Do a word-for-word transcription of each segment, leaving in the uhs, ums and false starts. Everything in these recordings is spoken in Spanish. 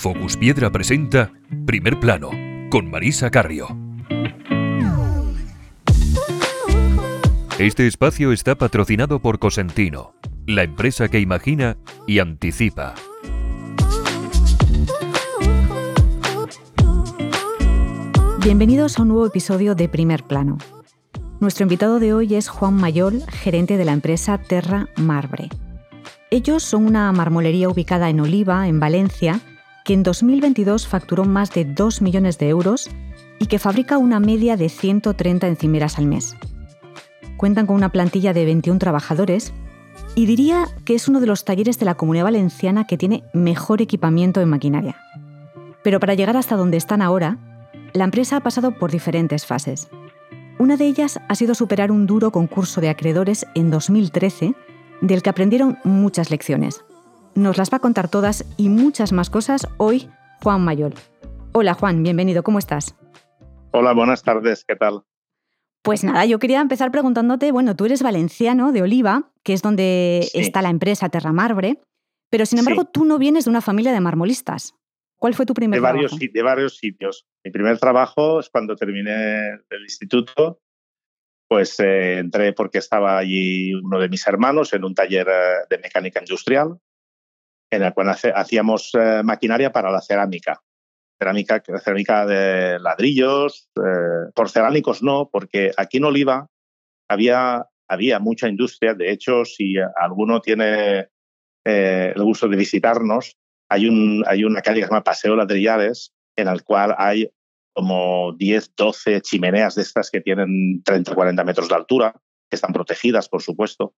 Focus Piedra presenta Primer Plano, con Marisa Carrió. Este espacio está patrocinado por Cosentino, la empresa que imagina y anticipa. Bienvenidos a un nuevo episodio de Primer Plano. Nuestro invitado de hoy es Juan Mayol, gerente de la empresa Terra Marbre. Ellos son una marmolería ubicada en Oliva, en Valencia, que en dos mil veintidós facturó más de dos millones de euros y que fabrica una media de ciento treinta encimeras al mes. Cuentan con una plantilla de veintiún trabajadores y diría que es uno de los talleres de la Comunidad Valenciana que tiene mejor equipamiento en maquinaria. Pero para llegar hasta donde están ahora, la empresa ha pasado por diferentes fases. Una de ellas ha sido superar un duro concurso de acreedores en dos mil trece, del que aprendieron muchas lecciones. Nos las va a contar todas y muchas más cosas hoy Juan Mayol. Hola Juan, bienvenido, ¿cómo estás? Hola, buenas tardes, ¿qué tal? Pues nada, yo quería empezar preguntándote, bueno, tú eres valenciano de Oliva, que es donde sí. está la empresa Terra Marbre, pero sin embargo sí. tú no vienes de una familia de marmolistas. ¿Cuál fue tu primer de trabajo? Varios, de varios sitios. Mi primer trabajo es cuando terminé el instituto. Pues eh, entré porque estaba allí uno de mis hermanos en un taller eh, de mecánica industrial en el cual hace, hacíamos eh, maquinaria para la cerámica. Cerámica, cerámica de ladrillos, eh, porcelánicos no, porque aquí en Oliva había, había mucha industria. De hecho, si alguno tiene eh, el gusto de visitarnos, hay, un, hay una calle que se llama Paseo Ladrillales en el cual hay como diez, doce chimeneas de estas que tienen treinta, cuarenta metros de altura, que están protegidas, por supuesto.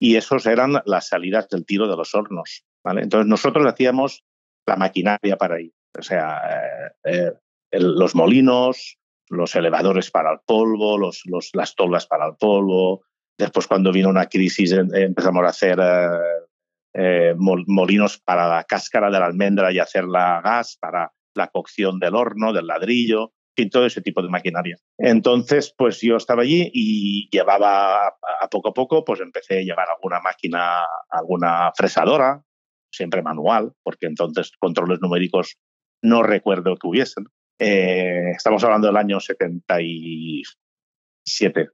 Y esos eran las salidas del tiro de los hornos, ¿vale? Entonces nosotros hacíamos la maquinaria para ahí. O sea, eh, eh, el, los molinos, los elevadores para el polvo, los, los, las tolvas para el polvo. Después, cuando vino una crisis, eh, empezamos a hacer eh, eh, mol, molinos para la cáscara de la almendra y hacerla a gas para la cocción del horno, del ladrillo y todo ese tipo de maquinaria. Entonces, pues yo estaba allí y llevaba a poco a poco, pues empecé a llevar alguna máquina, alguna fresadora, siempre manual, porque entonces controles numéricos no recuerdo que hubiesen. Eh, estamos hablando del año setenta y siete,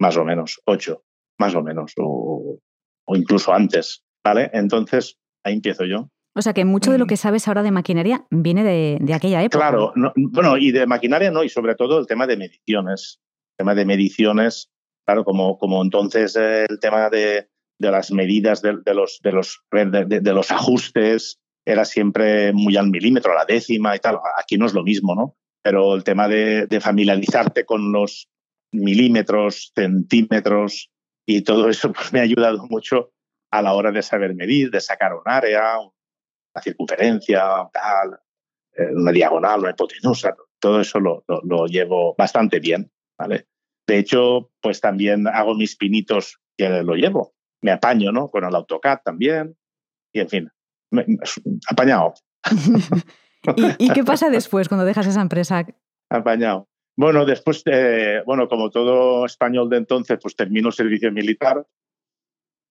más o menos, ocho, más o menos, o, o incluso antes, ¿vale? Entonces, ahí empiezo yo. O sea que mucho de lo que sabes ahora de maquinaria viene de, de aquella época. Claro, no, bueno, y de maquinaria no, y sobre todo el tema de mediciones. El tema de mediciones, claro, como, como entonces eh, el tema de, de las medidas, de, de, los, de, los, de, de, de los ajustes, era siempre muy al milímetro, a la décima y tal. Aquí no es lo mismo, ¿no? Pero el tema de, de familiarizarte con los milímetros, centímetros y todo eso, pues me ha ayudado mucho a la hora de saber medir, de sacar un área, la circunferencia, tal, una diagonal, una hipotenusa, todo eso lo, lo, lo llevo bastante bien, ¿vale? De hecho, pues también hago mis pinitos que lo llevo, me apaño, ¿no? Con el AutoCAD también, y en fin, me, me, apañado. ¿Y, ¿Y qué pasa después cuando dejas esa empresa? Apañado. Bueno, después, eh, bueno, como todo español de entonces, pues termino servicio militar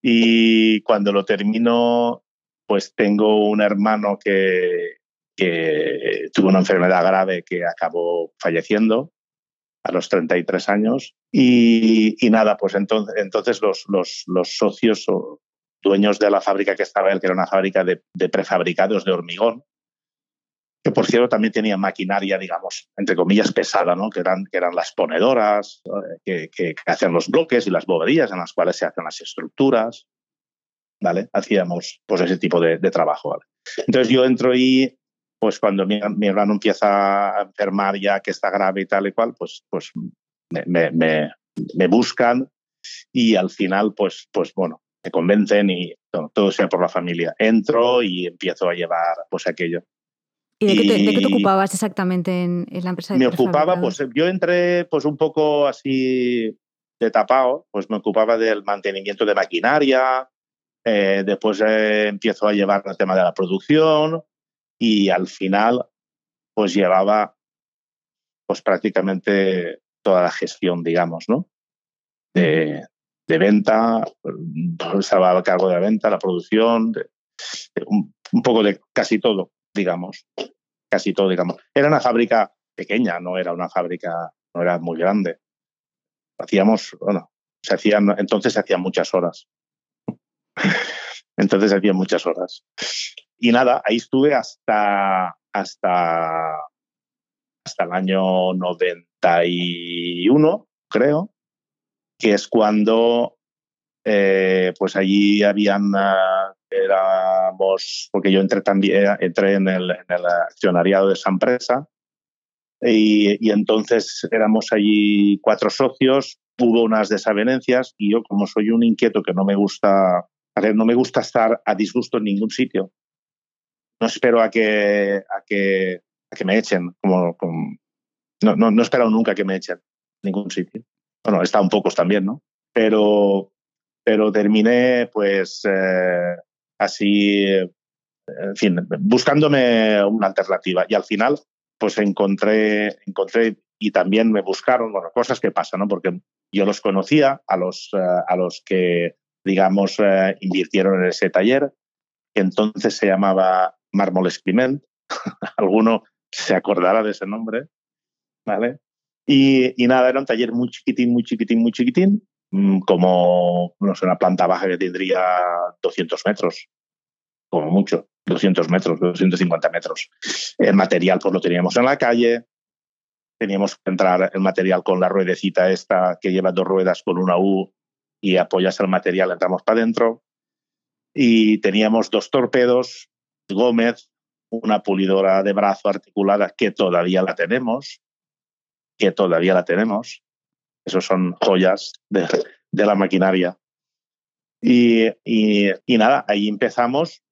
y cuando lo termino, pues tengo un hermano que, que tuvo una enfermedad grave que acabó falleciendo a los treinta y tres años. Y, y nada, pues entonces, entonces los, los, los socios o dueños de la fábrica que estaba él, que era una fábrica de, de prefabricados de hormigón, que por cierto también tenía maquinaria, digamos, entre comillas, pesada, ¿no? Que eran, que eran las ponedoras, que, que, que hacían los bloques y las bovedillas en las cuales se hacen las estructuras. ¿Vale? Hacíamos pues ese tipo de, de trabajo, ¿vale? Entonces yo entro y pues cuando mi, mi hermano empieza a enfermar ya que está grave y tal y cual, pues, pues me, me, me buscan y al final pues, pues bueno, me convencen y todo, todo sea por la familia. Entro y empiezo a llevar pues aquello. ¿Y de, y qué, te, de qué te ocupabas exactamente en, en la empresa? De me ocupaba, pues yo entré pues un poco así de tapado, pues me ocupaba del mantenimiento de maquinaria. Eh, después eh, empiezo a llevar el tema de la producción y al final pues llevaba pues prácticamente toda la gestión, digamos, ¿no? De, de venta, estaba a cargo de la venta, la producción, de, de un, un poco de casi todo. digamos, casi todo, digamos. Era una fábrica pequeña, no era una fábrica, no era muy grande. Hacíamos, bueno, se hacían, entonces se hacían muchas horas. Entonces se hacían muchas horas. Y nada, ahí estuve hasta, hasta, hasta el año noventa y uno, creo, que es cuando eh, pues allí habían, éramos, porque yo entré también, entré en el, en el accionariado de esa empresa. Y, y entonces éramos allí cuatro socios, hubo unas desavenencias y yo, como soy un inquieto que no me gusta, a ver, no me gusta estar a disgusto en ningún sitio. No espero a que, a que, a que me echen, como, como no, no, no he esperado nunca que me echen en ningún sitio. Bueno, he estado en pocos también, ¿no? Pero, pero terminé pues eh, así, en fin, buscándome una alternativa y al final pues encontré, encontré y también me buscaron, bueno, cosas que pasan, ¿no? Porque yo los conocía, a los, a los que, digamos, invirtieron en ese taller, que entonces se llamaba Mármol Piment, alguno se acordará de ese nombre, ¿vale? Y, y nada, era un taller muy chiquitín, muy chiquitín, muy chiquitín, como, no sé, una planta baja que tendría doscientos metros, como mucho. doscientos metros, doscientos cincuenta metros. El material pues lo teníamos en la calle, teníamos que entrar el material con la ruedecita esta que lleva dos ruedas con una U y apoyas el material, entramos para adentro. Y teníamos dos torpedos, Gómez, una pulidora de brazo articulada que todavía la tenemos, que todavía la tenemos. Esos son joyas de, de la maquinaria. Y, y, y nada, ahí empezamos.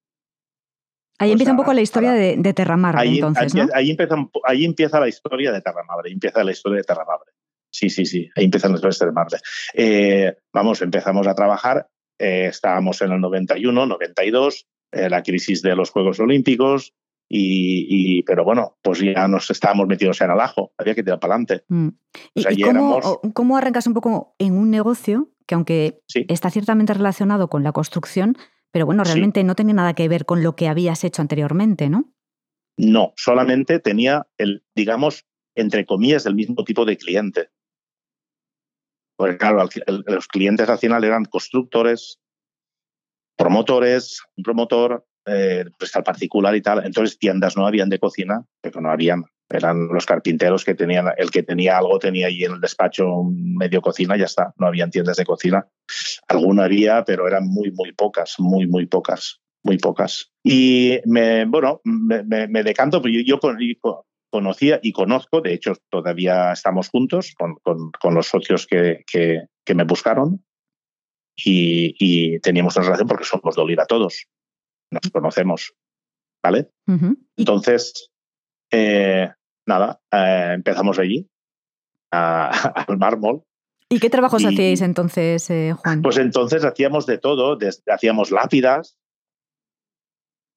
Ahí o empieza sea, un poco la historia para, de, de Terra Marbre, ahí, entonces, ¿no? Ahí, ahí, empieza, ahí empieza la historia de Terra Marbre, empieza la historia de Terra Marbre. Sí, sí, sí, ahí empiezan las historias de Terra Marbre. Eh, vamos, empezamos a trabajar, eh, estábamos en el noventa y uno, noventa y dos, eh, la crisis de los Juegos Olímpicos, y, y, pero bueno, pues ya nos estábamos metidos en el ajo, había que tirar para adelante. Mm. ¿Y, pues ¿y cómo, éramos... cómo arrancas un poco en un negocio que aunque sí. está ciertamente relacionado con la construcción, pero bueno, realmente sí. no tenía nada que ver con lo que habías hecho anteriormente, ¿no? No, solamente tenía, el, digamos, entre comillas, el mismo tipo de cliente. Porque claro, el, el, los clientes al final eran constructores, promotores, un promotor, eh, prestar particular y tal. Entonces tiendas no habían de cocina, pero no habían. Eran los carpinteros que tenían, el que tenía algo tenía ahí en el despacho medio cocina, ya está. No habían tiendas de cocina. Alguna había, pero eran muy, muy pocas, muy, muy pocas, muy pocas. Y me, bueno, me, me, me decanto, porque yo, yo conocía y conozco, de hecho todavía estamos juntos con, con, con los socios que, que, que me buscaron y, y teníamos una relación porque somos de Oliva todos, nos conocemos, ¿vale? Uh-huh. Entonces, eh, nada, eh, empezamos allí, al mármol. ¿Y qué trabajos y, hacíais entonces, eh, Juan? Pues entonces hacíamos de todo, desde, hacíamos lápidas,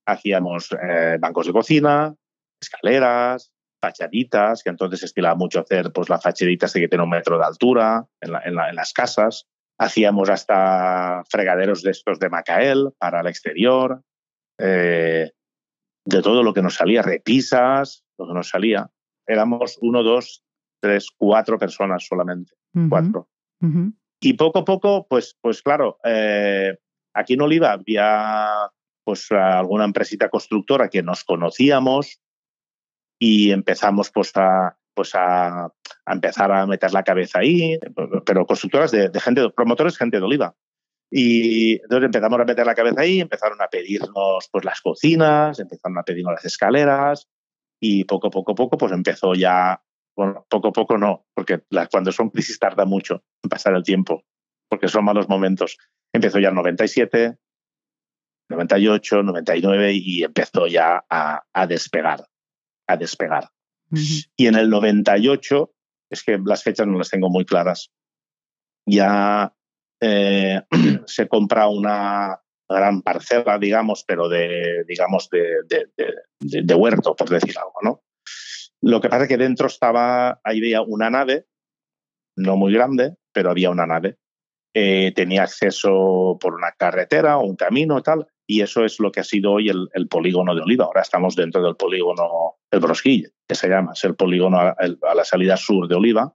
hacíamos eh, bancos de cocina, escaleras, fachaditas, que entonces se estilaba mucho hacer pues las fachaditas de que tiene un metro de altura en, la, en, la, en las casas, hacíamos hasta fregaderos de estos de Macael para el exterior, eh, de todo lo que nos salía, repisas, lo que nos salía. Éramos uno, dos, tres, cuatro personas solamente. Uh-huh. Cuatro. Uh-huh. Y poco a poco, pues, pues claro, eh, aquí en Oliva había pues alguna empresita constructora que nos conocíamos y empezamos pues a, pues a, a empezar a meter la cabeza ahí, pero constructoras de, de gente, promotores, gente de Oliva. Y entonces empezamos a meter la cabeza ahí, empezaron a pedirnos pues las cocinas, empezaron a pedirnos las escaleras y poco a poco, poco, pues empezó ya. Bueno, poco a poco no, porque la, cuando son crisis tarda mucho en pasar el tiempo, porque son malos momentos. Empezó ya el noventa y siete, noventa y ocho, noventa y nueve y empezó ya a, a despegar, a despegar. Uh-huh. Y en el noventa y ocho, es que las fechas no las tengo muy claras, ya eh, se compra una gran parcela, digamos, pero de, digamos de, de, de, de, de huerto, por decir algo, ¿no? Lo que pasa es que dentro estaba, ahí veía una nave, no muy grande, pero había una nave. Eh, tenía acceso por una carretera o un camino y tal, y eso es lo que ha sido hoy el, el polígono de Oliva. Ahora estamos dentro del polígono, el Brosquille, que se llama, es el polígono a, a la salida sur de Oliva,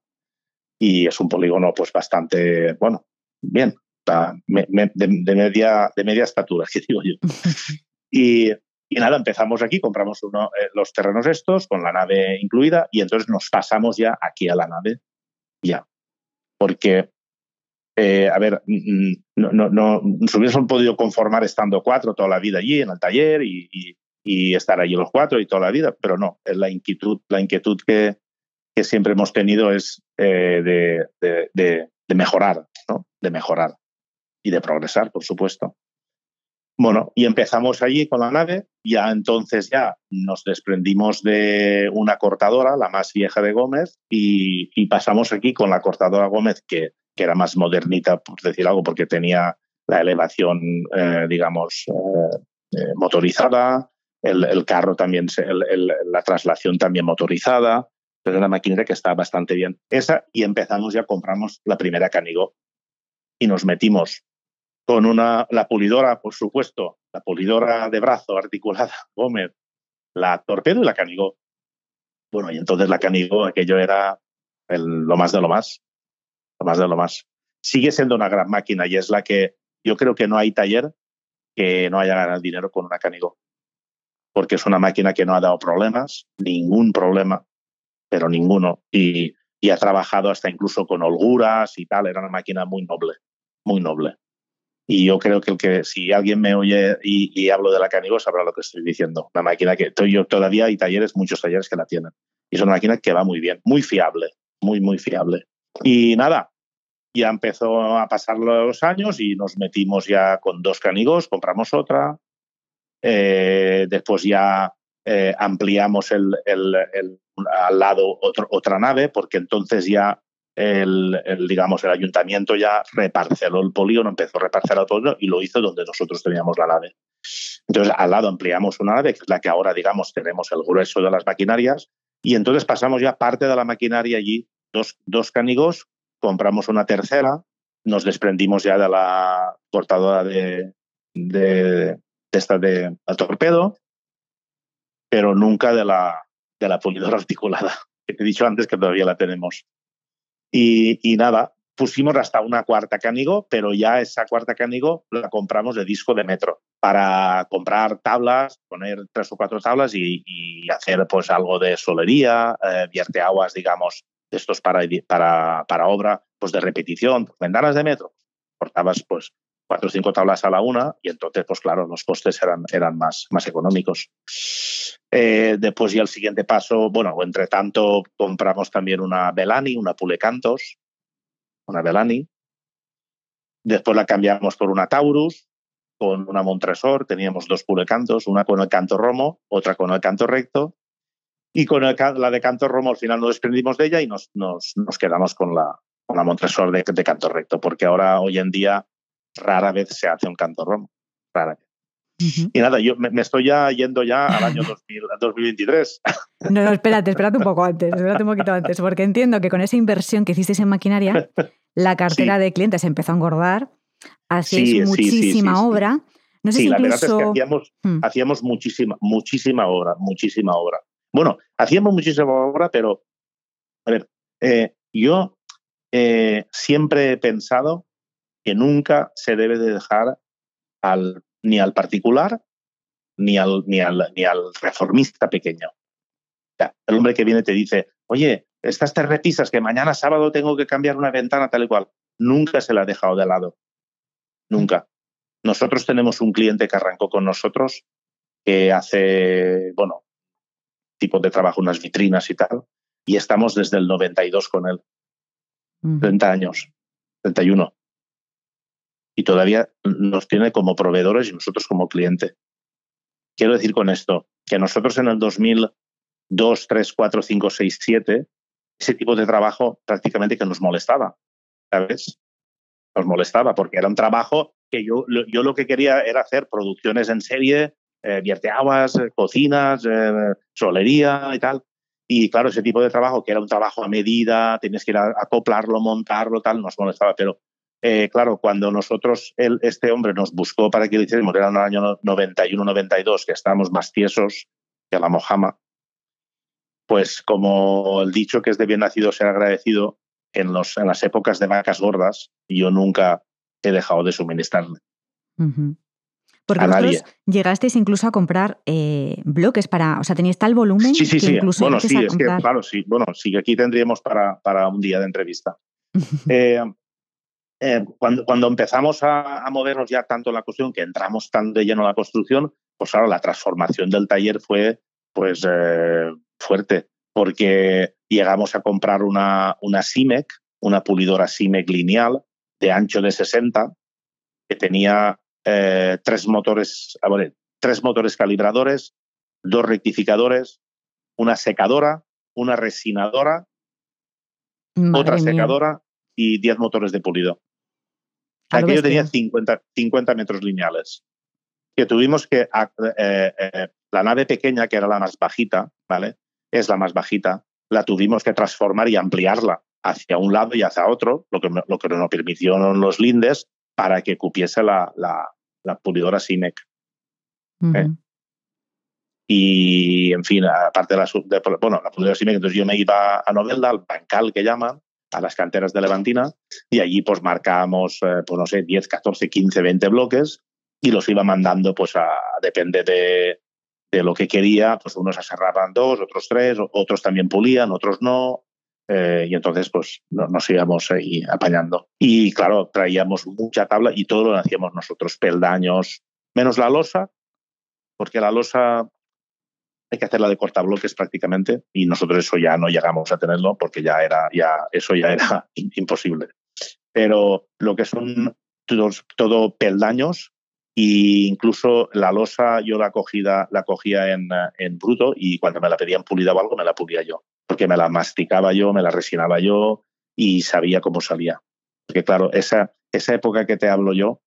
y es un polígono pues bastante, bueno, bien, de, de, media, de media estatura, que digo yo. Y, y nada, empezamos aquí, compramos uno, eh, los terrenos estos, con la nave incluida, y entonces nos pasamos ya aquí a la nave, ya. Porque, eh, a ver, no, no, no, nos hubiésemos podido conformar estando cuatro toda la vida allí en el taller y, y, y estar allí los cuatro y toda la vida, pero no, la inquietud, la inquietud que, que siempre hemos tenido es eh, de, de, de, de mejorar, ¿no? De mejorar y de progresar, por supuesto. Bueno, y empezamos allí con la nave, ya entonces ya nos desprendimos de una cortadora, la más vieja de Gómez, y, y pasamos aquí con la cortadora Gómez, que, que era más modernita, por decir algo, porque tenía la elevación, eh, digamos, eh, motorizada, el, el carro también, el, el, la traslación también motorizada, pero una maquinaria que está bastante bien. Esa, y empezamos ya, compramos la primera Canigó y nos metimos con una, la pulidora, por supuesto, la pulidora de brazo articulada, Gómez, la torpedo y la Canigó. Bueno, y entonces la Canigó, aquello era el, lo más de lo más, lo más de lo más. Sigue siendo una gran máquina y es la que, yo creo que no hay taller que no haya ganado dinero con una Canigó, porque es una máquina que no ha dado problemas, ningún problema, pero ninguno, y, y ha trabajado hasta incluso con holguras y tal, era una máquina muy noble, muy noble. Y yo creo que, el que si alguien me oye y, y hablo de la Canigó sabrá lo que estoy diciendo. Una máquina que yo, todavía hay talleres, muchos talleres que la tienen. Y es una máquina que va muy bien, muy fiable, muy, muy fiable. Y nada, ya empezó a pasar los años y nos metimos ya con dos Canigós, compramos otra. Eh, después ya eh, ampliamos el, el, el, al lado otro, otra nave, porque entonces ya... El, el, digamos, el ayuntamiento ya reparceló el polígono, empezó a reparcelar el polígono y lo hizo donde nosotros teníamos la nave. Entonces, al lado ampliamos una nave, que es la que ahora, digamos, tenemos el grueso de las maquinarias, y entonces pasamos ya parte de la maquinaria allí, dos, dos Canigós, compramos una tercera, nos desprendimos ya de la cortadora de, de, de esta de al torpedo, pero nunca de la, de la pulidora articulada, que te he dicho antes que todavía la tenemos. Y, y nada, pusimos hasta una cuarta Canigó, pero ya esa cuarta Canigó la compramos de disco de metro para comprar tablas, poner tres o cuatro tablas y, y hacer pues algo de solería, eh, vierteaguas, digamos, de estos para, para, para obra, pues de repetición, ventanas de metro. Cortabas pues cuatro o cinco tablas a la una y entonces, pues claro, los costes eran, eran más, más económicos. Eh, después ya el siguiente paso, bueno, entre tanto compramos también una Belani, una Pulecantos, una Belani. Después la cambiamos por una Taurus, con una Montresor, teníamos dos Pulecantos, una con el canto romo, otra con el canto recto. Y con el, la de canto romo al final nos desprendimos de ella y nos, nos, nos quedamos con la, con la Montresor de, de canto recto, porque ahora hoy en día rara vez se hace un canto romo, rara vez. Uh-huh. Y nada, yo me, me estoy ya yendo ya al año dos mil veintitrés. No, no, espérate, espérate un poco antes, espérate un poquito antes, porque entiendo que con esa inversión que hicisteis en maquinaria, la cartera sí. de clientes empezó a engordar, hacíais sí, muchísima sí, sí, obra. Sí, sí. No sé sí, si la incluso... verdad es que hacíamos, hmm. hacíamos muchísima, muchísima obra, muchísima obra. Bueno, hacíamos muchísima obra, pero, a ver, eh, yo eh, siempre he pensado que nunca se debe de dejar al ni al particular, ni al, ni al, ni al reformista pequeño. O sea, el hombre que viene te dice, oye, estas terrepisas que mañana sábado tengo que cambiar una ventana tal y cual, nunca se la ha dejado de lado. Nunca. Nosotros tenemos un cliente que arrancó con nosotros, que hace, bueno, tipos de trabajo, unas vitrinas y tal, y estamos desde el noventa y dos con él. treinta años, treinta y uno. Y todavía nos tiene como proveedores y nosotros como cliente. Quiero decir con esto que nosotros en el dos mil dos, tres, cuatro, cinco, seis, siete, ese tipo de trabajo prácticamente que nos molestaba, ¿sabes? Nos molestaba porque era un trabajo que yo, yo lo que quería era hacer producciones en serie, eh, vierteaguas, eh, cocinas, eh, solería y tal. Y claro, ese tipo de trabajo que era un trabajo a medida, tenías que ir a acoplarlo, montarlo, tal, nos molestaba, pero Eh, claro, cuando nosotros, él, este hombre nos buscó para que lo hiciéramos, era en el año noventa y uno noventa y dos, que estábamos más tiesos que la mojama, pues como el dicho que es de bien nacido ser agradecido, en, los, en las épocas de vacas gordas yo nunca he dejado de suministrarme. Uh-huh. Porque vosotros llegasteis incluso a comprar eh, bloques para... O sea, teníais tal volumen sí, sí, que sí. incluso... Bueno, sí, a es comprar... que claro, sí. Bueno, sí que aquí tendríamos para, para un día de entrevista. eh, Eh, cuando, cuando empezamos a, a movernos ya tanto en la cuestión, que entramos tan de lleno en la construcción, pues claro, la transformación del taller fue pues eh, fuerte, porque llegamos a comprar una, una CIMEC, una pulidora CIMEC lineal de ancho de sesenta, que tenía eh, tres, motores, ah, bueno, tres motores calibradores, dos rectificadores, una secadora, una resinadora, Madre otra mía. secadora y diez motores de pulido. Aquello tenía cincuenta, cincuenta metros lineales. Que tuvimos que... Eh, eh, la nave pequeña, que era la más bajita, ¿vale? Es la más bajita. La tuvimos que transformar y ampliarla hacia un lado y hacia otro, lo que, lo que nos permitieron los lindes para que cupiese la, la, la pulidora CIMEC. Uh-huh. ¿Eh? Y, en fin, aparte de la... De, bueno, la pulidora CIMEC, entonces yo me iba a Novelda, al bancal que llaman, a las canteras de Levantina, y allí pues marcábamos, eh, pues no sé, diez, catorce, quince, veinte bloques y los iba mandando, pues a, depende de, de lo que quería, pues unos aserraban dos, otros tres, otros también pulían, otros no, eh, y entonces pues nos, nos íbamos ahí apañando. Y claro, traíamos mucha tabla y todo lo hacíamos nosotros, peldaños, menos la losa, porque la losa hay que hacerla de cortabloques prácticamente, y nosotros eso ya no llegamos a tenerlo porque ya era, ya, eso ya era imposible. Pero lo que son todos, todo peldaños, e incluso la losa yo la cogía, la cogía en, en bruto, y cuando me la pedían pulida o algo me la pulía yo, porque me la masticaba yo, me la resinaba yo y sabía cómo salía. Porque claro, esa, esa época que te hablo yo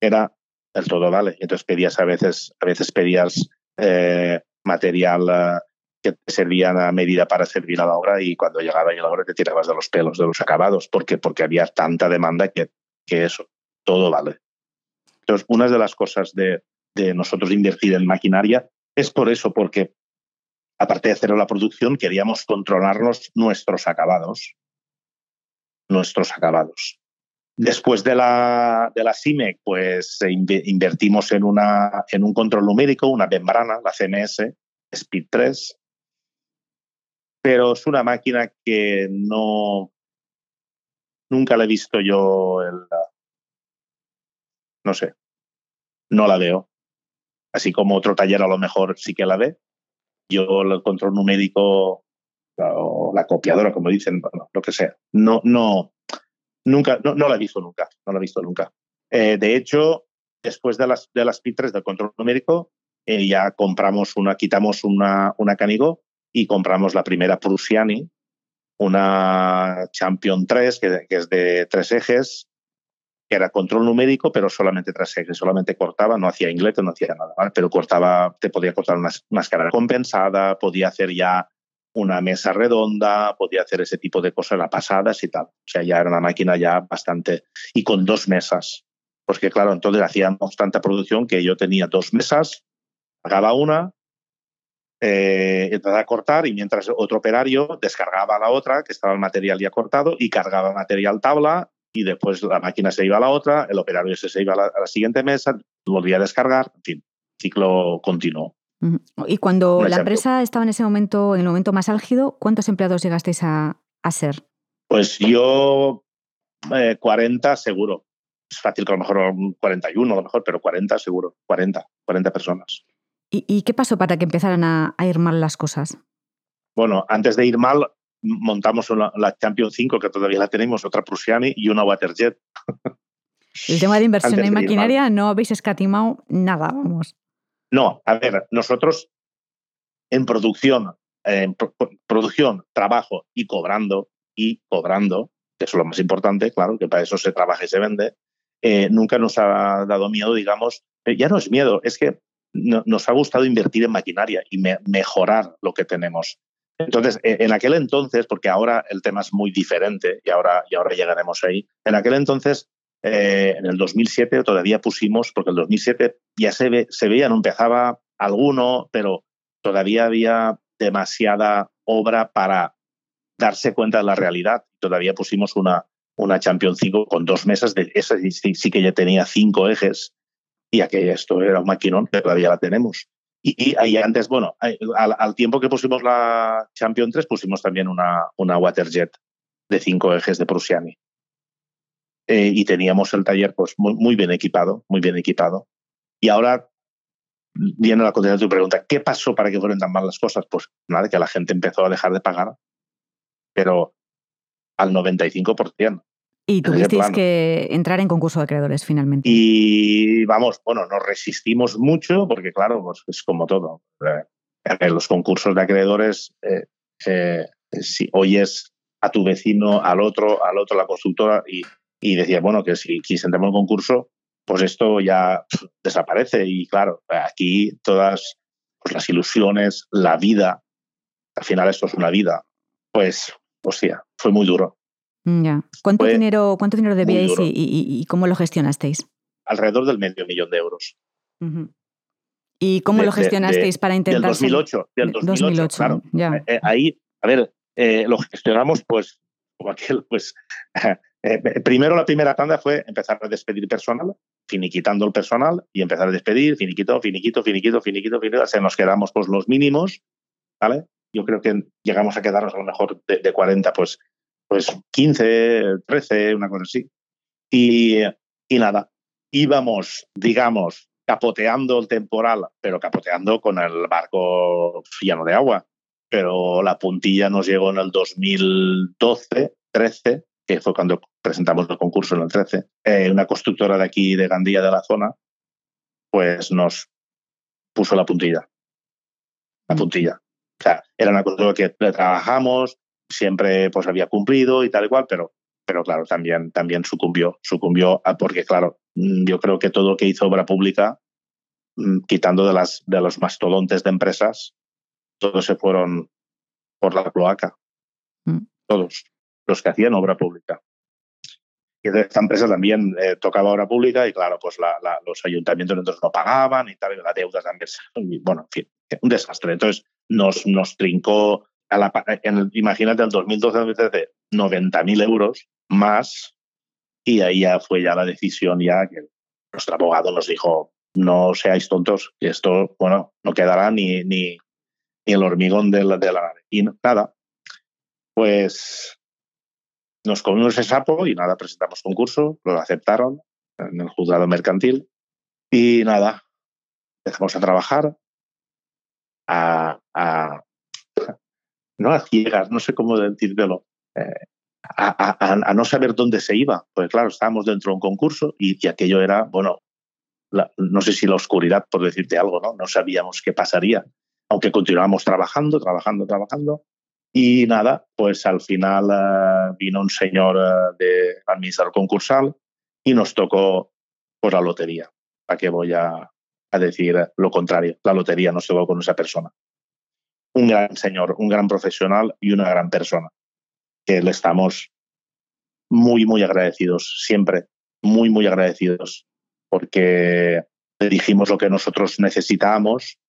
era el todo, ¿vale? Entonces pedías a veces, a veces pedías... Eh, material que te servían a medida para servir a la obra, y cuando llegaba a la obra te tirabas de los pelos, de los acabados, porque, porque había tanta demanda que, que eso, todo vale. Entonces, una de las cosas de, de nosotros invertir en maquinaria es por eso, porque aparte de hacer la producción, queríamos controlarnos nuestros acabados. Nuestros acabados. Después de la, de la CIMEC, pues inv- invertimos en, una, en un control numérico, una membrana, la C M S, Speed tres, pero es una máquina que no, nunca la he visto yo, el, no sé, no la veo. Así como otro taller a lo mejor sí que la ve, yo el control numérico o la copiadora, como dicen, bueno, lo que sea, no, no. Nunca, no, no la he visto nunca, no la he visto nunca. Eh, de hecho, después de las, de las P tres del control numérico, eh, ya compramos una, quitamos una, una Canigó y compramos la primera Prussiani, una Champion tres, que, que es de tres ejes, que era control numérico, pero solamente tres ejes, solamente cortaba, no hacía inglete, no hacía nada, ¿vale? Pero cortaba, te podía cortar una máscara compensada, podía hacer ya una mesa redonda, podía hacer ese tipo de cosas, las pasadas y tal. O sea, ya era una máquina ya bastante... Y con dos mesas. Porque, claro, entonces hacíamos tanta producción que yo tenía dos mesas, pagaba una, eh, entraba a cortar, y mientras otro operario descargaba la otra, que estaba el material ya cortado, y cargaba material tabla, y después la máquina se iba a la otra, el operario se iba a la, a la siguiente mesa, volvía a descargar, en fin, ciclo continuo. Y cuando la empresa estaba en ese momento, en el momento más álgido, ¿cuántos empleados llegasteis a, a ser? Pues yo eh, cuarenta seguro. Es fácil que a lo mejor cuarenta y uno, a lo mejor, pero cuarenta seguro, cuarenta, cuarenta personas. ¿Y, y qué pasó para que empezaran a, a ir mal las cosas? Bueno, antes de ir mal montamos una, la Champion cinco, que todavía la tenemos, otra Prussiani y una Waterjet. El tema de inversión antes en de maquinaria no habéis escatimado nada, vamos. No, a ver, nosotros en producción, en pro- producción, trabajo y cobrando, y cobrando, que es lo más importante, claro, que para eso se trabaja y se vende, eh, nunca nos ha dado miedo, digamos, ya no es miedo, es que no, nos ha gustado invertir en maquinaria y me- mejorar lo que tenemos. Entonces, en aquel entonces, porque ahora el tema es muy diferente y ahora, y ahora llegaremos ahí, en aquel entonces, eh, en el dos mil siete todavía pusimos, porque el dos mil siete ya se, ve, se veía, no empezaba alguno, pero todavía había demasiada obra para darse cuenta de la realidad. Todavía pusimos una, una Champion cinco con dos mesas, de esas sí, sí que ya tenía cinco ejes y aquella, esto era un maquinón, que todavía la tenemos. Y, y, y antes, bueno, al, al tiempo que pusimos la Champion tres, pusimos también una, una Waterjet de cinco ejes de Prussiani. Eh, y teníamos el taller pues muy, muy bien equipado, muy bien equipado. Y ahora, viene la continuación de tu pregunta, ¿qué pasó para que fueran tan mal las cosas? Pues nada, que la gente empezó a dejar de pagar, pero al noventa y cinco por ciento. Y tuvisteis que entrar en concurso de creadores finalmente. Y vamos, bueno, nos resistimos mucho porque, claro, pues es como todo. En los concursos de acreedores, eh, eh, si oyes a tu vecino, al otro, al otro, la constructora, y, y decía, bueno, que si, si entramos en concurso, pues esto ya pff, desaparece. Y claro, aquí todas pues las ilusiones, la vida, al final esto es una vida, pues, hostia, fue muy duro. Ya. ¿Cuánto dinero, cuánto dinero debíais y, y, y cómo lo gestionasteis? Alrededor del medio millón de euros. Uh-huh. ¿Y cómo de, lo gestionasteis de, para intentar? Del dos mil ocho, del dos mil ocho, dos mil ocho, claro. Ya. Eh, ahí, a ver, eh, lo gestionamos pues como aquel, pues eh, primero la primera tanda fue empezar a despedir personal, finiquitando el personal y empezar a despedir, finiquito, finiquito, finiquito, finiquito, finiquito, se nos quedamos pues los mínimos, ¿vale? Yo creo que llegamos a quedarnos a lo mejor de, de cuarenta, pues pues quince, trece, una cosa así. Y, y nada, íbamos, digamos, capoteando el temporal, pero capoteando con el barco lleno de agua. Pero la puntilla nos llegó en el dos mil doce, trece, que fue cuando presentamos el concurso en el trece. Eh, una constructora de aquí, de Gandía, de la zona, pues nos puso la puntilla. La puntilla. O sea, era una constructora que trabajamos, siempre pues había cumplido y tal y cual, pero, pero claro, también, también sucumbió, sucumbió a, porque claro, yo creo que todo lo que hizo obra pública, quitando de, las, de los mastodontes de empresas, todos se fueron por la cloaca. Mm. Todos los que hacían obra pública. Y esta empresa también eh, tocaba obra pública y claro, pues la, la, los ayuntamientos entonces no pagaban y tal, y la deuda también. Y, bueno, en fin, un desastre. Entonces nos, nos trincó. A la, en el, imagínate, en dos mil doce, dos mil trece, noventa mil euros más, y ahí ya fue ya la decisión, ya que nuestro abogado nos dijo, no seáis tontos, que esto, bueno, no quedará ni, ni, ni el hormigón de la, de la... Y nada, pues nos comimos ese sapo y nada, presentamos concurso, lo aceptaron en el juzgado mercantil y nada, empezamos a trabajar a... a no a ciegas, no sé cómo decírtelo, eh, a, a, a no saber dónde se iba. Pues claro, estábamos dentro de un concurso y, y aquello era, bueno, la, no sé si la oscuridad, por decirte algo, ¿no? No sabíamos qué pasaría, aunque continuábamos trabajando, trabajando, trabajando. Y nada, pues al final eh, vino un señor eh, de administrador concursal y nos tocó por la lotería. ¿Para qué voy a, a decir lo contrario? La lotería no se va con esa persona. Un gran señor, un gran profesional y una gran persona, que le estamos muy, muy agradecidos, siempre muy, muy agradecidos, porque le dijimos lo que nosotros necesitábamos,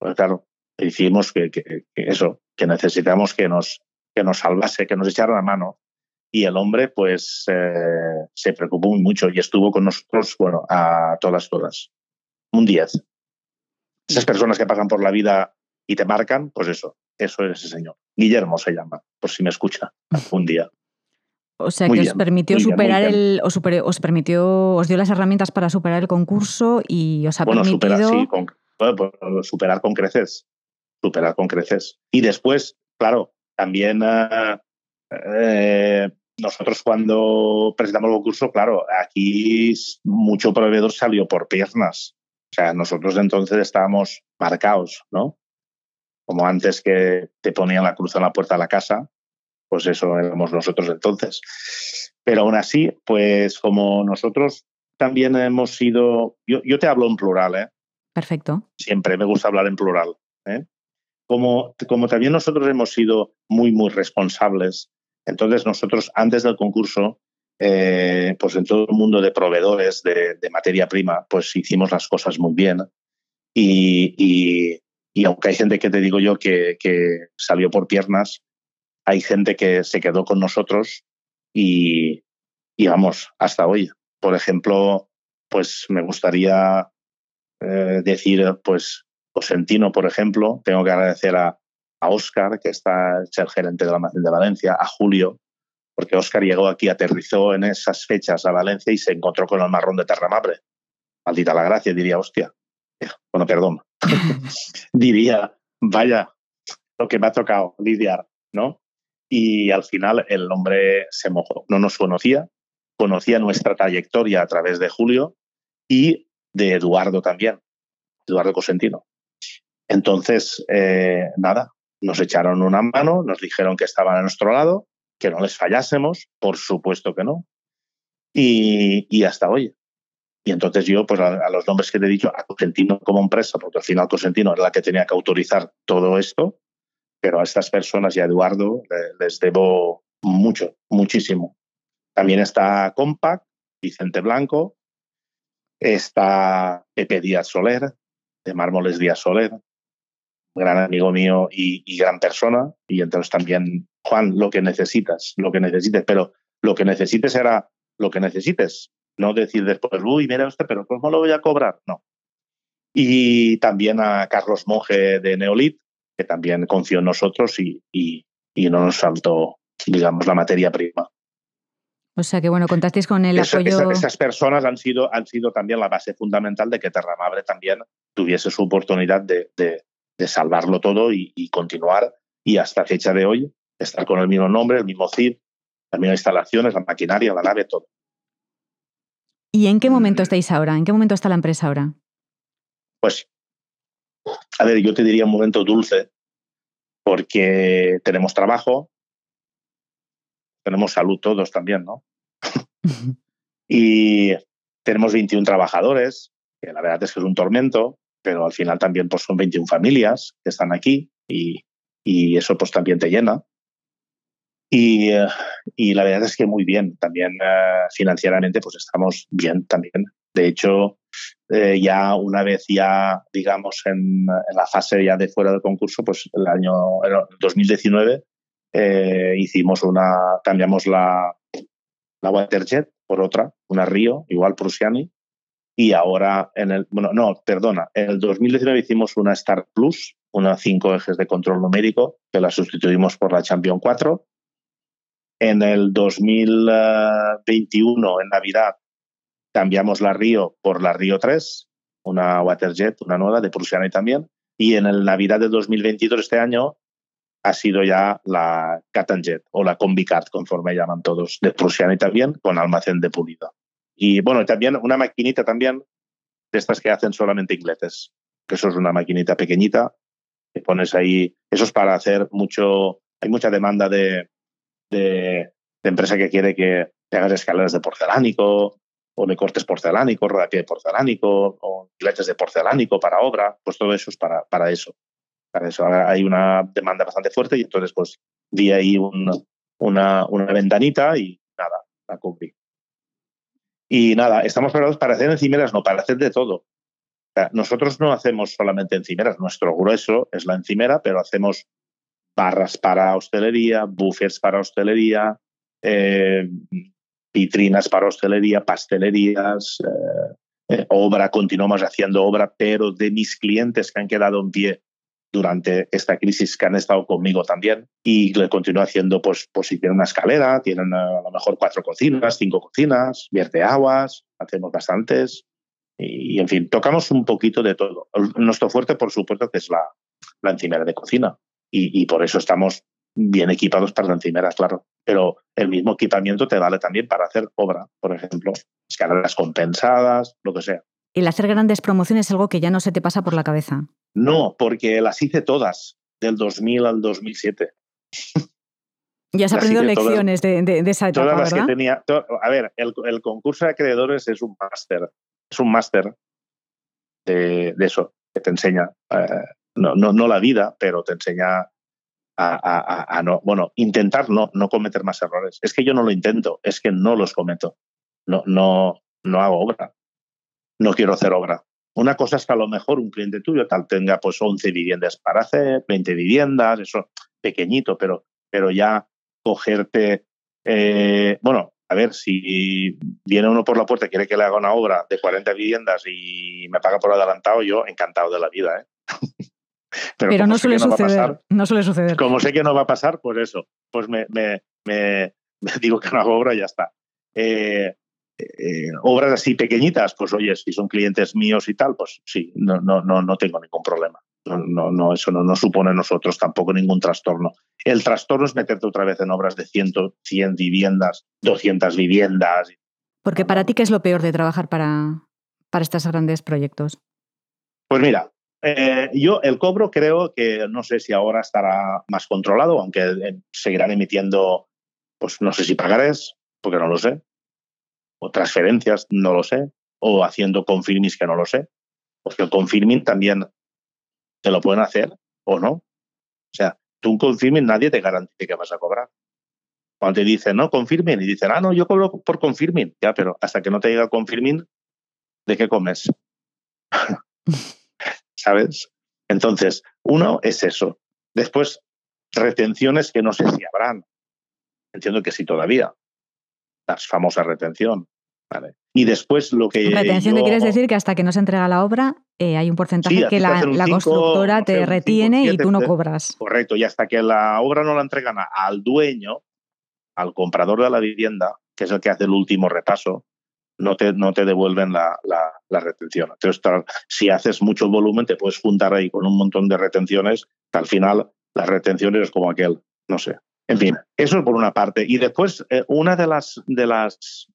pues claro, le dijimos que, que, que eso, que necesitamos que nos, que nos salvase, que nos echara la mano, y el hombre pues eh, se preocupó muy mucho y estuvo con nosotros, bueno, a todas, todas, un diez. Esas personas que pasan por la vida y te marcan, pues eso, eso es ese señor. Guillermo se llama, por si me escucha algún día. O sea, muy que bien, os permitió superar bien, el... Os, super, os permitió... Os dio las herramientas para superar el concurso y os ha bueno, permitido... Superar, sí, con, bueno, superar con creces. Superar con creces. Y después, claro, también eh, eh, nosotros cuando presentamos el concurso, claro, aquí mucho proveedor salió por piernas. O sea, nosotros entonces estábamos marcados, ¿no? Como antes que te ponían la cruz en la puerta de la casa, pues eso éramos nosotros entonces. Pero aún así, pues como nosotros también hemos sido... Yo, yo te hablo en plural, ¿eh? Perfecto. Siempre me gusta hablar en plural, ¿eh? como, como también nosotros hemos sido muy, muy responsables, entonces nosotros antes del concurso, eh, pues en todo el mundo de proveedores de, de materia prima, pues hicimos las cosas muy bien. Y, y, y aunque hay gente que te digo yo que, que salió por piernas, hay gente que se quedó con nosotros y, y vamos, hasta hoy. Por ejemplo, pues me gustaría eh, decir, pues Cosentino, por ejemplo, tengo que agradecer a, a Óscar, que está, es el gerente del almacén de Valencia, a Julio, porque Óscar llegó aquí, aterrizó en esas fechas a Valencia y se encontró con el marrón de Terra Marbre. Maldita la gracia, diría, hostia. Bueno, perdón. Diría, vaya, lo que me ha tocado lidiar, ¿no? Y al final el hombre se mojó. No nos conocía, conocía nuestra trayectoria a través de Julio y de Eduardo también, Eduardo Cosentino. Entonces, eh, nada, nos echaron una mano, nos dijeron que estaban a nuestro lado, que no les fallásemos, por supuesto que no. Y, y hasta hoy. Y entonces yo, pues a, a los nombres que te he dicho, a Cosentino como empresa, porque al final Cosentino era la que tenía que autorizar todo esto, pero a estas personas y a Eduardo les debo mucho, muchísimo. También está Compact, Vicente Blanco, está Pepe Díaz Soler, de Mármoles Díaz Soler, gran amigo mío y, y gran persona, y entonces también, Juan, lo que necesitas, lo que necesites, pero lo que necesites era lo que necesites. No decir después, uy, mira usted, pero ¿cómo lo voy a cobrar? No. Y también a Carlos Monge de Neolit, que también confió en nosotros y, y, y no nos saltó, digamos, la materia prima. O sea que, bueno, contasteis con el Esa, apoyo... Esas personas han sido, han sido también la base fundamental de que Terra Marbre también tuviese su oportunidad de, de, de salvarlo todo y, y continuar. Y hasta fecha de hoy, estar con el mismo nombre, el mismo C I D, las mismas instalaciones, la maquinaria, la nave, todo. ¿Y en qué momento estáis ahora? ¿En qué momento está la empresa ahora? Pues, a ver, yo te diría un momento dulce, porque tenemos trabajo, tenemos salud todos también, ¿no? Y tenemos veintiún trabajadores, que la verdad es que es un tormento, pero al final también pues, son veintiún familias que están aquí y, y eso pues también te llena. Y, y la verdad es que muy bien, también eh, financieramente pues estamos bien también. De hecho, eh, ya una vez ya, digamos, en, en la fase ya de fuera del concurso, pues el año dos mil diecinueve eh, hicimos una, cambiamos la, la Waterjet por otra, una Rio, igual Prussiani, y ahora en el, bueno, no, perdona, en el dos mil diecinueve hicimos una Star Plus, una cinco ejes de control numérico, que la sustituimos por la Champion cuatro. En el dos mil veintiuno, en Navidad, cambiamos la Rio por la Rio tres, una Waterjet, una nueva de Prussiani también. Y en el Navidad de dos mil veintidós, este año, ha sido ya la Catanjet o la Combicat, conforme llaman todos, de Prussiani también, con almacén de pulida. Y bueno, también una maquinita también de estas que hacen solamente ingleses. Que eso es una maquinita pequeñita que pones ahí. Eso es para hacer mucho. Hay mucha demanda de. De, de empresa que quiere que te hagas escaleras de porcelánico o le cortes porcelánico, rodapié de porcelánico o ingletes de porcelánico para obra, pues todo eso es para, para eso. Para eso hay una demanda bastante fuerte y entonces pues di ahí una, una, una ventanita y nada, la cubrí. Y nada, estamos preparados para hacer encimeras, no, para hacer de todo. O sea, nosotros no hacemos solamente encimeras, nuestro grueso es la encimera, pero hacemos barras para hostelería, buffets para hostelería, eh, vitrinas para hostelería, pastelerías, eh, eh, obra, continuamos haciendo obra, pero de mis clientes que han quedado en pie durante esta crisis, que han estado conmigo también, y le continúo haciendo, pues, pues si tienen una escalera, tienen a lo mejor cuatro cocinas, cinco cocinas, vierteaguas, hacemos bastantes, y, y en fin, tocamos un poquito de todo. Nuestro fuerte, por supuesto, que es la, la encimera de cocina. Y, y por eso estamos bien equipados para la encimera, claro. Pero el mismo equipamiento te vale también para hacer obra, por ejemplo, escaleras compensadas, lo que sea. ¿El hacer grandes promociones es algo que ya no se te pasa por la cabeza? No, porque las hice todas, del dos mil al dos mil siete. Ya has las aprendido lecciones todas, de, de, de esa etapa, todas las ¿verdad? Que tenía, to, a ver, el, el concurso de acreedores es un máster. Es un máster de, de eso, que te enseña... Eh, no, no, no la vida, pero te enseña a, a, a, a no, bueno, intentar no, no cometer más errores. Es que yo no lo intento, es que no los cometo. No, no, no hago obra. No quiero hacer obra. Una cosa es que a lo mejor un cliente tuyo tal tenga pues once viviendas para hacer, veinte viviendas, eso pequeñito, pero, pero ya cogerte... Eh, bueno, a ver, si viene uno por la puerta y quiere que le haga una obra de cuarenta viviendas y me paga por adelantado, yo encantado de la vida, ¿eh? Pero, pero no suele suceder, no, pasar, no suele suceder. Como sé que no va a pasar, pues eso, pues me, me, me, me digo que no hago obra y ya está. Eh, Eh, obras así pequeñitas, pues oye, si son clientes míos y tal, pues sí, no, no, no, no tengo ningún problema. No, no, no, eso no, no supone a nosotros tampoco ningún trastorno. El trastorno es meterte otra vez en obras de cien, cien viviendas, doscientas viviendas. Porque para ti, ¿qué es lo peor de trabajar para, para estos grandes proyectos? Pues mira, eh, yo el cobro creo que, no sé si ahora estará más controlado, aunque seguirán emitiendo, pues no sé si pagarés, porque no lo sé. O transferencias, no lo sé, o haciendo confirmings, que no lo sé, porque el confirming también te lo pueden hacer o no. O sea, tú un confirming nadie te garantiza que vas a cobrar. Cuando te dicen, no, confirming, y dicen, ah, no, yo cobro por confirming, ya, pero hasta que no te llega confirming, ¿de qué comes? ¿Sabes? Entonces, uno es eso. Después, retenciones que no sé si habrán. Entiendo que sí todavía. La famosa retención. Vale. Y después lo que... Retención, yo... que quieres decir que hasta que no se entrega la obra eh, hay un porcentaje sí, que la, un la cinco, constructora te un retiene cinco, siete, y tú no cobras. Correcto, y hasta que la obra no la entregan al dueño, al comprador de la vivienda, que es el que hace el último repaso, no te, no te devuelven la, la, la retención. Entonces, si haces mucho volumen, te puedes juntar ahí con un montón de retenciones, que al final las retenciones es como aquel, no sé. En fin, eso es por una parte. Y después, eh, una de las, de las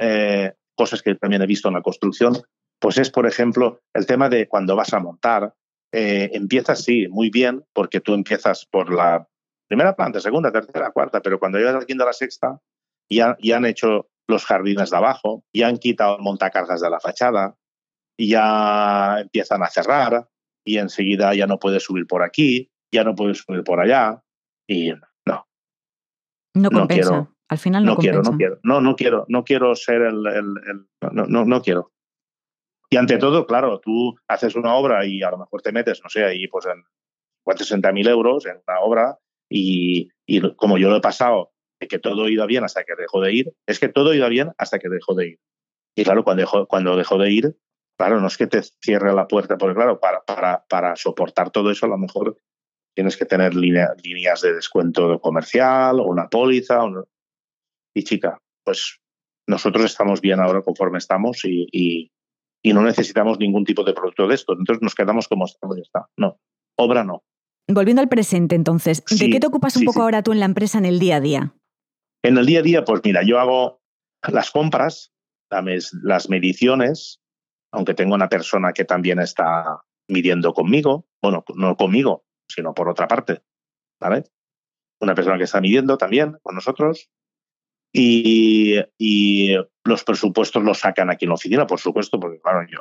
eh, cosas que también he visto en la construcción, pues es, por ejemplo, el tema de cuando vas a montar, eh, empiezas, sí, muy bien, porque tú empiezas por la primera planta, segunda, tercera, cuarta, pero cuando llegas al quinto a la sexta, ya, ya han hecho los jardines de abajo, ya han quitado el montacargas de la fachada, ya empiezan a cerrar, y enseguida ya no puedes subir por aquí, ya no puedes subir por allá, y... No compensa. No quiero, al final no, no compensa. Quiero, no quiero, no, no quiero, no quiero ser el, el, el no, no, no quiero. Y ante todo, claro, tú haces una obra y a lo mejor te metes, no sé, ahí pues en cuatrocientos sesenta mil euros en una obra y, y como yo lo he pasado, de que todo iba bien hasta que dejó de ir, es que todo iba bien hasta que dejó de ir. Y claro, cuando dejó, cuando dejó de ir, claro, no es que te cierre la puerta, porque claro, para, para, para soportar todo eso a lo mejor... Tienes que tener linea, líneas de descuento comercial o una póliza. O no. Y chica, pues nosotros estamos bien ahora conforme estamos y, y, y no necesitamos ningún tipo de producto de esto. Entonces nos quedamos como estamos y está. No, obra no. Volviendo al presente entonces, ¿de sí, qué te ocupas un sí, poco sí. ahora tú en la empresa en el día a día? En el día a día, pues mira, yo hago las compras, las mediciones, aunque tengo una persona que también está midiendo conmigo, bueno, no conmigo, sino por otra parte, ¿vale? Una persona que está midiendo también con nosotros y, y los presupuestos los sacan aquí en la oficina, por supuesto, porque claro, yo,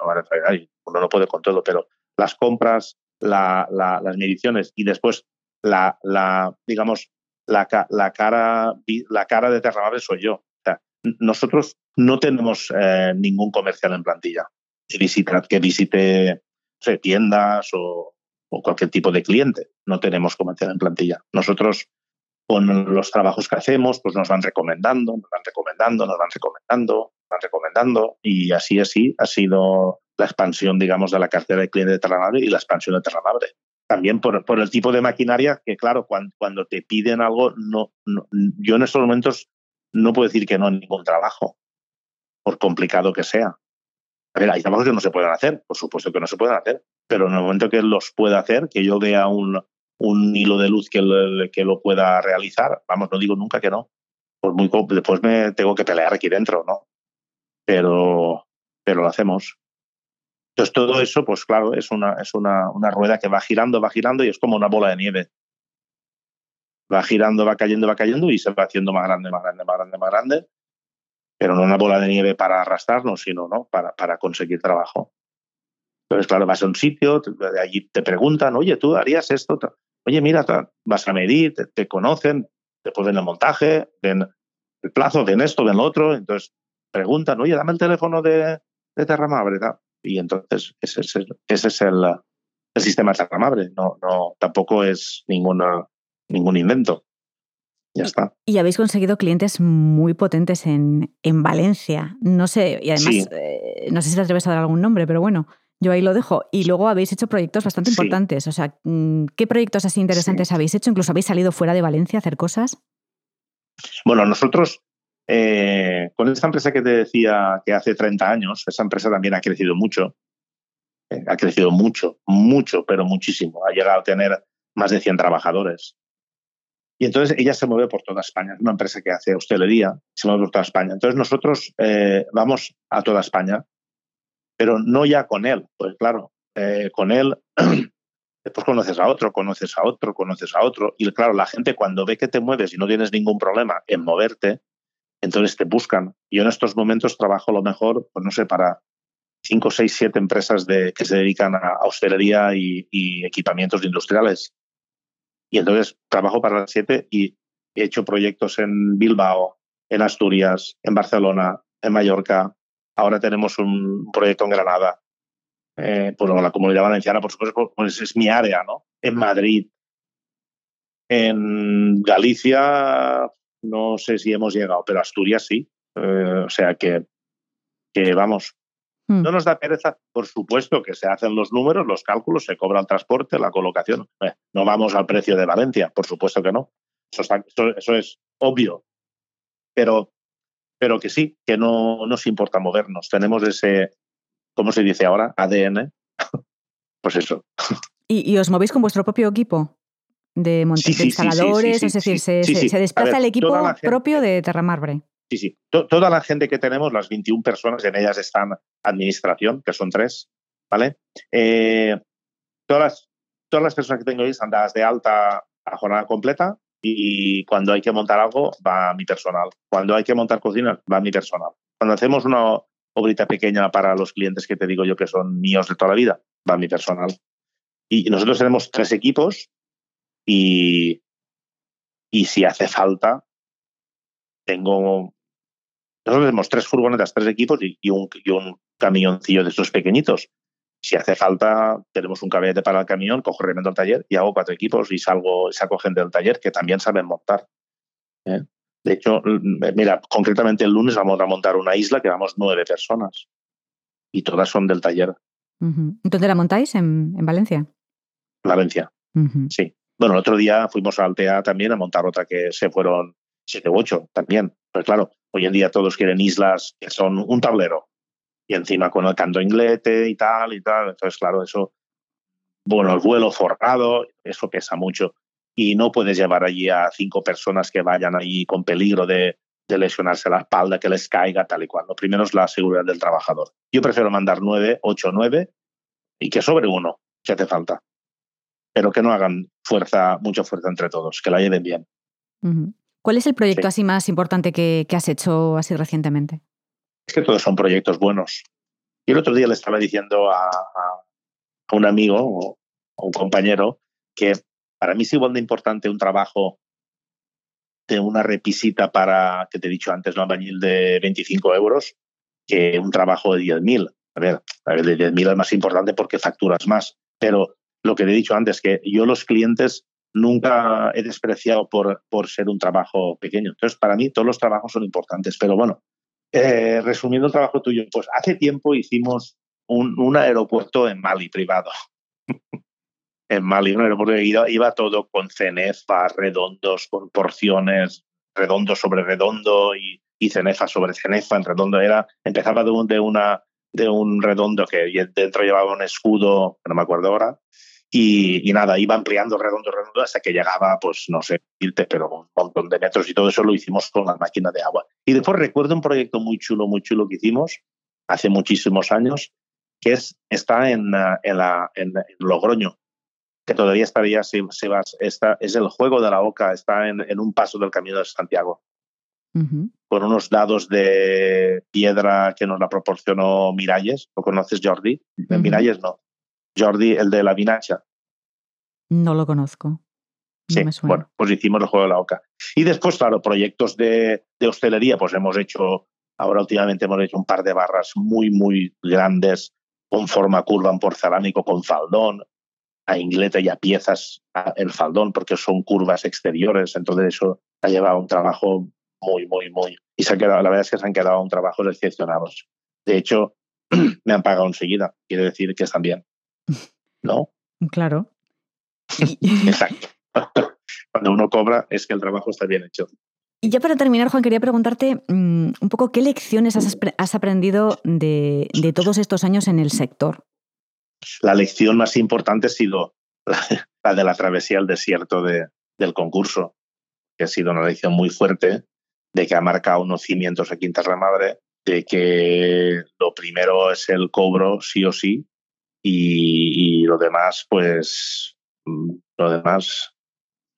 uno no puede con todo, pero las compras, la, la, las mediciones y después la, la digamos la, la cara la cara de Terra Marbre soy yo. O sea, nosotros no tenemos eh, ningún comercial en plantilla que visite, que visite no sé, tiendas o o cualquier tipo de cliente. No tenemos comercial en plantilla. Nosotros, con los trabajos que hacemos, pues nos van recomendando, nos van recomendando, nos van recomendando, nos van recomendando, y así, así ha sido la expansión, digamos, de la cartera de clientes de Terra Marbre y la expansión de Terra Marbre. También por, por el tipo de maquinaria que, claro, cuando, cuando te piden algo, no, no, yo en estos momentos no puedo decir que no en ningún trabajo, por complicado que sea. A ver, hay trabajos que no se pueden hacer, por supuesto que no se pueden hacer, pero en el momento que los pueda hacer, que yo vea un, un hilo de luz que, le, que lo pueda realizar, vamos, no digo nunca que no. Pues muy, después me tengo que pelear aquí dentro, ¿no? Pero, pero lo hacemos. Entonces todo eso, pues claro, es, una, es una, una rueda que va girando, va girando y es como una bola de nieve. Va girando, va cayendo, va cayendo y se va haciendo más grande, más grande, más grande, más grande. Pero no una bola de nieve para arrastrarnos, sino ¿no? para, para conseguir trabajo. Entonces, claro, vas a un sitio, allí te preguntan, oye, ¿tú harías esto? Oye, mira, vas a medir, te, te conocen, después ven el montaje, ven el plazo, ven esto, ven lo otro. Entonces, preguntan, oye, dame el teléfono de, de Terra Marbre. Y entonces, ese, ese, ese es el, el sistema de Terra Marbre. No, no, tampoco es ninguna, ningún invento. Ya está. Y habéis conseguido clientes muy potentes en, en Valencia. No sé, y además, sí. eh, no sé si te atreves a dar algún nombre, pero bueno, yo ahí lo dejo. Y luego habéis hecho proyectos bastante sí. importantes. O sea, ¿qué proyectos así interesantes sí. habéis hecho? ¿Incluso habéis salido fuera de Valencia a hacer cosas? Bueno, nosotros, eh, con esta empresa que te decía que hace treinta años, esa empresa también ha crecido mucho. Eh, ha crecido mucho, mucho, pero muchísimo. Ha llegado a tener más de cien trabajadores. Y entonces ella se mueve por toda España. Es una empresa que hace hostelería, se mueve por toda España. Entonces nosotros eh, vamos a toda España, pero no ya con él. Pues claro, eh, con él después conoces a otro, conoces a otro, conoces a otro. Y claro, la gente cuando ve que te mueves y no tienes ningún problema en moverte, entonces te buscan. Yo en estos momentos trabajo a lo mejor, pues no sé, para cinco, seis, siete empresas de, que se dedican a hostelería y, y equipamientos industriales. Y entonces trabajo para las siete y he hecho proyectos en Bilbao, en Asturias, en Barcelona, en Mallorca. Ahora tenemos un proyecto en Granada. Eh, por la Comunidad Valenciana, por supuesto, pues es mi área, ¿no? En Madrid. En Galicia no sé si hemos llegado, pero Asturias sí. Eh, o sea que, que vamos. No nos da pereza, por supuesto que se hacen los números, los cálculos, se cobra el transporte, la colocación. No vamos al precio de Valencia, por supuesto que no. Eso, está, eso, eso es obvio. Pero, pero que sí, que no nos importa movernos. Tenemos ese, ¿cómo se dice ahora? A D N. Pues eso. ¿Y, y os movéis con vuestro propio equipo de montes, sí, sí, instaladores? Sí, sí, sí, es decir, sí, se, sí, sí. se desplaza ver, el equipo propio de Terra Marbre. Sí, sí. Toda la gente que tenemos, las veintiuna personas, en ellas están administración, que son tres, ¿vale? Eh, todas, las, todas las personas que tengo ahí están dadas de alta a jornada completa y cuando hay que montar algo va mi personal. Cuando hay que montar cocina va mi personal. Cuando hacemos una obrita pequeña para los clientes que te digo yo que son míos de toda la vida, va mi personal. Y nosotros tenemos tres equipos y, y si hace falta... Tengo, nosotros tenemos tres furgonetas, tres equipos y, y, un, y un camioncillo de estos pequeñitos. Si hace falta, tenemos un caballete para el camión, cojo realmente al taller y hago cuatro equipos y salgo, saco gente del taller que también saben montar. ¿Eh? De hecho, mira, concretamente el lunes vamos a montar una isla que vamos nueve personas y todas son del taller. Uh-huh. ¿Dónde la montáis? ¿En, en Valencia? Valencia, uh-huh. Sí. Bueno, el otro día fuimos a Altea también a montar otra que se fueron... siete u ocho también. Pues claro, hoy en día todos quieren islas que son un tablero y encima con el canto inglete y tal y tal. Entonces, claro, eso, bueno, el vuelo forrado, eso pesa mucho. Y no puedes llevar allí a cinco personas que vayan allí con peligro de, de lesionarse la espalda, que les caiga, tal y cual. Lo primero es la seguridad del trabajador. Yo prefiero mandar nueve, ocho, nueve y que sobre uno, si hace falta. Pero que no hagan fuerza, mucha fuerza entre todos, que la lleven bien. Uh-huh. ¿Cuál es el proyecto sí. así más importante que, que has hecho así recientemente? Es que todos son proyectos buenos. Yo el otro día le estaba diciendo a, a un amigo o a un compañero que para mí es igual de importante un trabajo de una repisita para, que te he dicho antes, un albañil de veinticinco euros que un trabajo de diez mil. A ver, a ver, de diez mil es más importante porque facturas más. Pero lo que te he dicho antes, que yo los clientes... nunca he despreciado por, por ser un trabajo pequeño. Entonces, para mí todos los trabajos son importantes. Pero bueno, eh, resumiendo el trabajo tuyo, pues hace tiempo hicimos un, un aeropuerto en Mali, privado. En Mali, un aeropuerto que iba, iba todo con cenefas, redondos, con porciones, redondo sobre redondo y, y cenefa sobre cenefa. En redondo era, empezaba de un, de una, de un redondo que dentro llevaba un escudo, no me acuerdo ahora. Y, y nada, iba ampliando redondo, redondo, hasta que llegaba, pues no sé, pero un montón de metros y todo eso lo hicimos con la máquina de agua. Y después recuerdo un proyecto muy chulo, muy chulo que hicimos hace muchísimos años, que es, está en, en, la, en, en Logroño, que todavía estaría, se, se va, está, es el juego de la Oca, está en, en un paso del Camino de Santiago. Uh-huh. por unos dados de piedra que nos la proporcionó Miralles. ¿Lo conoces, Jordi? Uh-huh. Miralles no. Jordi, el de la vinacha. No lo conozco. Sí, no me suena. Bueno, pues hicimos el juego de la oca. Y después, claro, proyectos de, de hostelería, pues hemos hecho, ahora últimamente hemos hecho un par de barras muy, muy grandes, con forma curva, en porcelánico, con faldón, a ingleta y a piezas el faldón, porque son curvas exteriores, entonces eso ha llevado un trabajo muy, muy, muy... Y se ha quedado, la verdad es que se han quedado un trabajo excepcionados. De hecho, me han pagado enseguida, quiere decir que están bien, ¿no? Claro. Exacto. Cuando uno cobra es que el trabajo está bien hecho. Y ya para terminar, Juan, quería preguntarte um, un poco qué lecciones has, has aprendido de, de todos estos años en el sector. La lección más importante ha sido la, la de la travesía al desierto de, del concurso, que ha sido una lección muy fuerte, de que ha marcado unos cimientos aquí en Terra Marbre, de que lo primero es el cobro sí o sí y, y lo demás, pues lo demás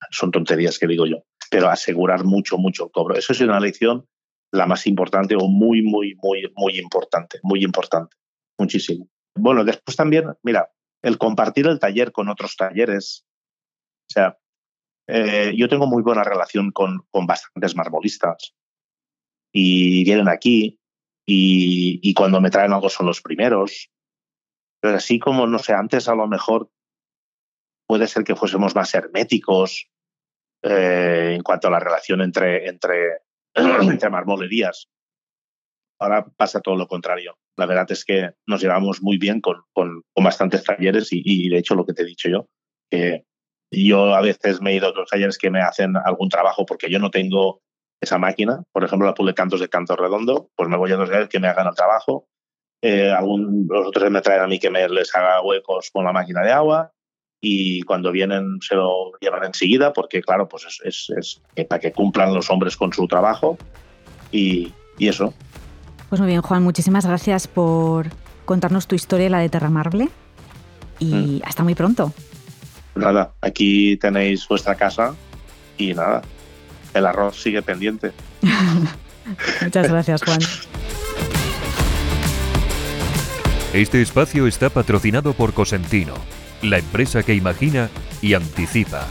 son tonterías que digo yo. Pero asegurar mucho, mucho el cobro. Eso es una lección la más importante o muy, muy, muy, muy importante. Muy importante. Muchísimo. Bueno, después también, mira, el compartir el taller con otros talleres. O sea, eh, yo tengo muy buena relación con, con bastantes marmolistas. Y vienen aquí y, y cuando me traen algo son los primeros. Pero así como, no sé, antes a lo mejor puede ser que fuésemos más herméticos Eh, en cuanto a la relación entre, entre, entre marmolerías. Ahora pasa todo lo contrario. La verdad es que nos llevamos muy bien con, con, con bastantes talleres y, y de hecho lo que te he dicho yo, que yo a veces me he ido a otros talleres que me hacen algún trabajo porque yo no tengo esa máquina, por ejemplo la Pulecantos de Canto Redondo, pues me voy a otros talleres que me hagan el trabajo, eh, algún, los otros me traen a mí que me les haga huecos con la máquina de agua. Y cuando vienen se lo llevan enseguida porque, claro, pues es, es, es para que cumplan los hombres con su trabajo y, y eso. Pues muy bien, Juan, muchísimas gracias por contarnos tu historia, la de Terra Marble, y mm. hasta muy pronto. Nada, aquí tenéis vuestra casa y nada, el arroz sigue pendiente. Muchas gracias, Juan. Este espacio está patrocinado por Cosentino, la empresa que imagina y anticipa.